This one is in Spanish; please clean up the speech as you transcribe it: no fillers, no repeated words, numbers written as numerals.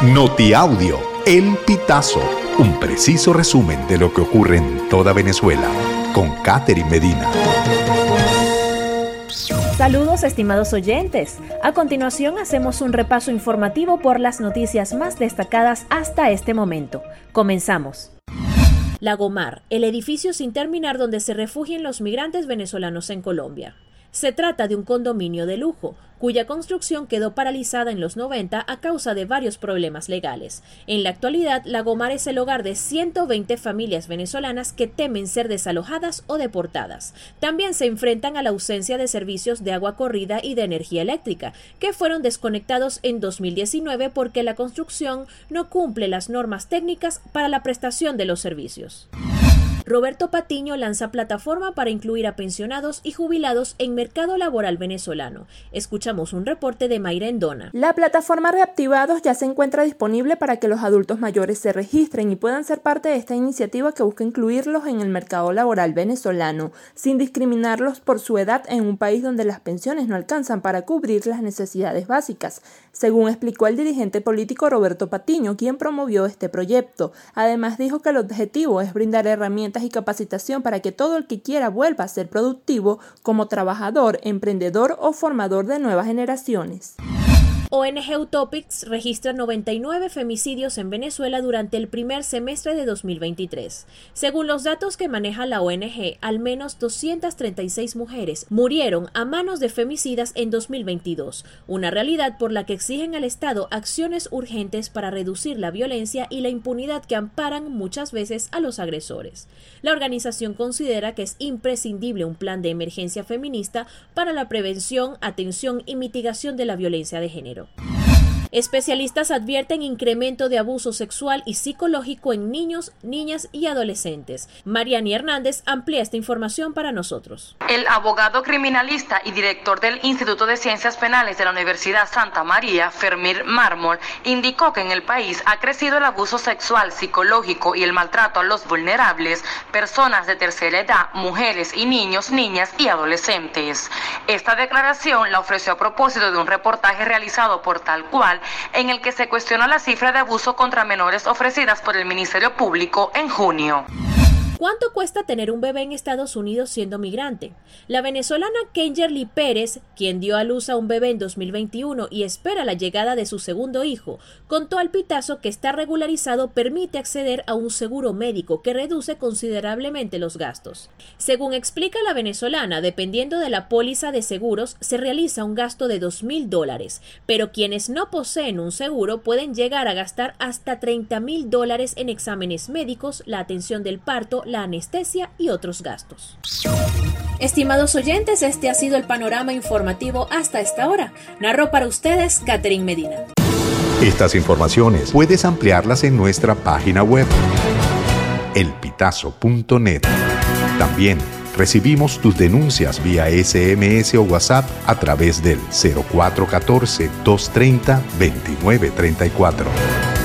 Notiaudio, El Pitazo, un preciso resumen de lo que ocurre en toda Venezuela, con Katherine Medina. Saludos, estimados oyentes. A continuación hacemos un repaso informativo por las noticias más destacadas hasta este momento. Comenzamos. Lagomar, el edificio sin terminar donde se refugian los migrantes venezolanos en Colombia. Se trata de un condominio de lujo, cuya construcción quedó paralizada en los 90 a causa de varios problemas legales. En la actualidad, Lagomar es el hogar de 120 familias venezolanas que temen ser desalojadas o deportadas. También se enfrentan a la ausencia de servicios de agua corrida y de energía eléctrica, que fueron desconectados en 2019 porque la construcción no cumple las normas técnicas para la prestación de los servicios. Roberto Patiño lanza plataforma para incluir a pensionados y jubilados en mercado laboral venezolano. Escuchamos un reporte de Mayra Endona. La plataforma Reactivados ya se encuentra disponible para que los adultos mayores se registren y puedan ser parte de esta iniciativa que busca incluirlos en el mercado laboral venezolano, sin discriminarlos por su edad en un país donde las pensiones no alcanzan para cubrir las necesidades básicas, según explicó el dirigente político Roberto Patiño, quien promovió este proyecto. Además dijo que el objetivo es brindar herramientas y capacitación para que todo el que quiera vuelva a ser productivo como trabajador, emprendedor o formador de nuevas generaciones. ONG Utopix registra 99 femicidios en Venezuela durante el primer semestre de 2023. Según los datos que maneja la ONG, al menos 236 mujeres murieron a manos de femicidas en 2022, una realidad por la que exigen al Estado acciones urgentes para reducir la violencia y la impunidad que amparan muchas veces a los agresores. La organización considera que es imprescindible un plan de emergencia feminista para la prevención, atención y mitigación de la violencia de género. Especialistas advierten incremento de abuso sexual y psicológico en niños, niñas y adolescentes. Mariana Hernández amplía esta información para nosotros. El abogado criminalista y director del Instituto de Ciencias Penales de la Universidad Santa María, Fermín Marmol, indicó que en el país ha crecido el abuso sexual, psicológico y el maltrato a los vulnerables, personas de tercera edad, mujeres y niños, niñas y adolescentes. Esta declaración la ofreció a propósito de un reportaje realizado por Talcual, en el que se cuestiona la cifra de abuso contra menores ofrecidas por el Ministerio Público en junio. ¿Cuánto cuesta tener un bebé en Estados Unidos siendo migrante? La venezolana Kengely Pérez, quien dio a luz a un bebé en 2021 y espera la llegada de su segundo hijo, contó al Pitazo que estar regularizado permite acceder a un seguro médico que reduce considerablemente los gastos. Según explica la venezolana, dependiendo de la póliza de seguros, se realiza un gasto de $2,000, pero quienes no poseen un seguro pueden llegar a gastar hasta $30,000 en exámenes médicos, la atención del parto, la anestesia y otros gastos. Estimados oyentes, este ha sido el panorama informativo hasta esta hora. Narró para ustedes Katherine Medina. Estas informaciones puedes ampliarlas en nuestra página web, elpitazo.net. También recibimos tus denuncias vía SMS o WhatsApp a través del 0414 230 2934.